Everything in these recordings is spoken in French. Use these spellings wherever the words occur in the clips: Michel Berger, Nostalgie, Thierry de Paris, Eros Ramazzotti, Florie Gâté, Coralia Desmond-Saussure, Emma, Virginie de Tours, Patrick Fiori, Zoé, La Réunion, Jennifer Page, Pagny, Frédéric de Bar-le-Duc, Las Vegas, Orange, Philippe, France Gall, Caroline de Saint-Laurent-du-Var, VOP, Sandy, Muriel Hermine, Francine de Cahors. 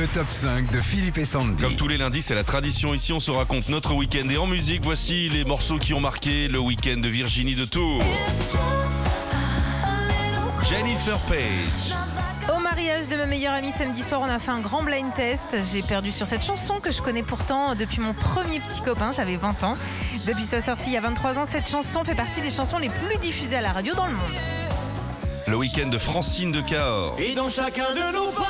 Le top 5 de Philippe et Sandy. Comme tous les lundis, c'est la tradition. Ici, on se raconte notre week-end. Et en musique, voici les morceaux qui ont marqué le week-end de Virginie de Tours. Jennifer Page. Au mariage de ma meilleure amie samedi soir, on a fait un grand blind test. J'ai perdu sur cette chanson que je connais pourtant depuis mon premier petit copain, j'avais 20 ans. Depuis sa sortie il y a 23 ans, cette chanson fait partie des chansons les plus diffusées à la radio dans le monde. Le week-end de Francine de Cahors. Et dans chacun de nos pas,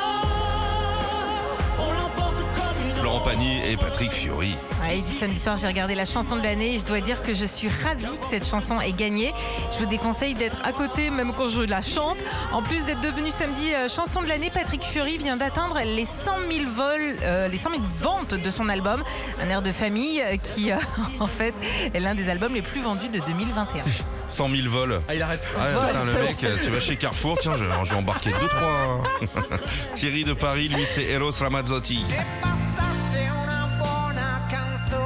on l'emporte comme une... Laurent Pagny et Patrick Fiori. Ouais, et samedi soir, j'ai regardé la chanson de l'année et je dois dire que je suis ravie que cette chanson ait gagné. Je vous déconseille d'être à côté même quand je la chante. En plus d'être devenue samedi chanson de l'année, Patrick Fiori vient d'atteindre les 100 000 ventes de son album. Un air de famille qui, en fait, est l'un des albums les plus vendus de 2021. 100 000 vols. Ah, il arrête. Ah, putain, le mec, tu vas chez Carrefour, tiens, je vais embarquer 2-3. Thierry de Paris, lui, c'est Eros Ramazzotti.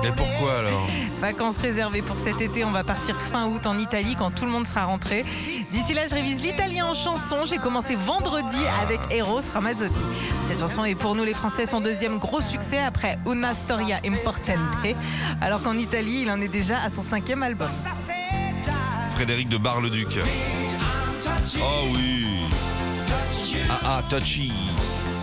Et pourquoi alors? Vacances réservées pour cet été, on va partir fin août en Italie quand tout le monde sera rentré. D'ici là, je révise l'italien en chanson. J'ai commencé vendredi avec Eros Ramazzotti. Cette chanson est pour nous les Français son deuxième gros succès après Una Storia Importante, alors qu'en Italie, il en est déjà à son 5e album. Frédéric de Bar-le-Duc. Oh oui. Ah, touchy.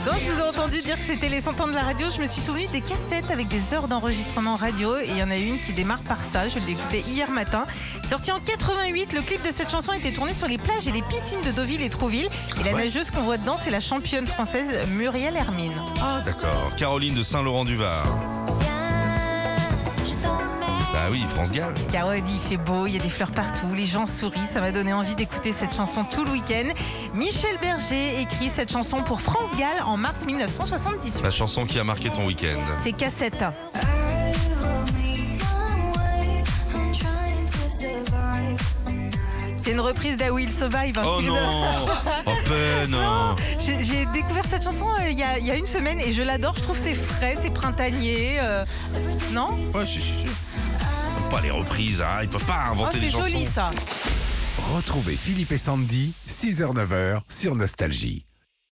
Quand je vous ai entendu dire que c'était les 100 ans de la radio, je me suis souvenu des cassettes avec des heures d'enregistrement radio. Et il y en a une qui démarre par ça, je l'ai écoutée hier matin. Sorti en 88, le clip de cette chanson était tourné sur les plages et les piscines de Deauville et Trouville. Et la nageuse qu'on voit dedans, c'est la championne française Muriel Hermine. Ah d'accord, Caroline de Saint-Laurent-du-Var. Ah oui, France Gall. Caro dit, il fait beau, il y a des fleurs partout, les gens sourient, ça m'a donné envie d'écouter cette chanson tout le week-end. Michel Berger écrit cette chanson pour France Gall en mars 1978. La chanson qui a marqué ton week-end. C'est Cassette. C'est une reprise d'A Will Survive. Oh non, oh peine. J'ai découvert cette chanson il y a une semaine et je l'adore, je trouve c'est frais, c'est printanier. Non ? Ouais, si. Pas les reprises, hein. Ils peuvent pas inventer des chansons. C'est joli ça. Retrouvez Philippe et Sandy 6h-9h sur Nostalgie.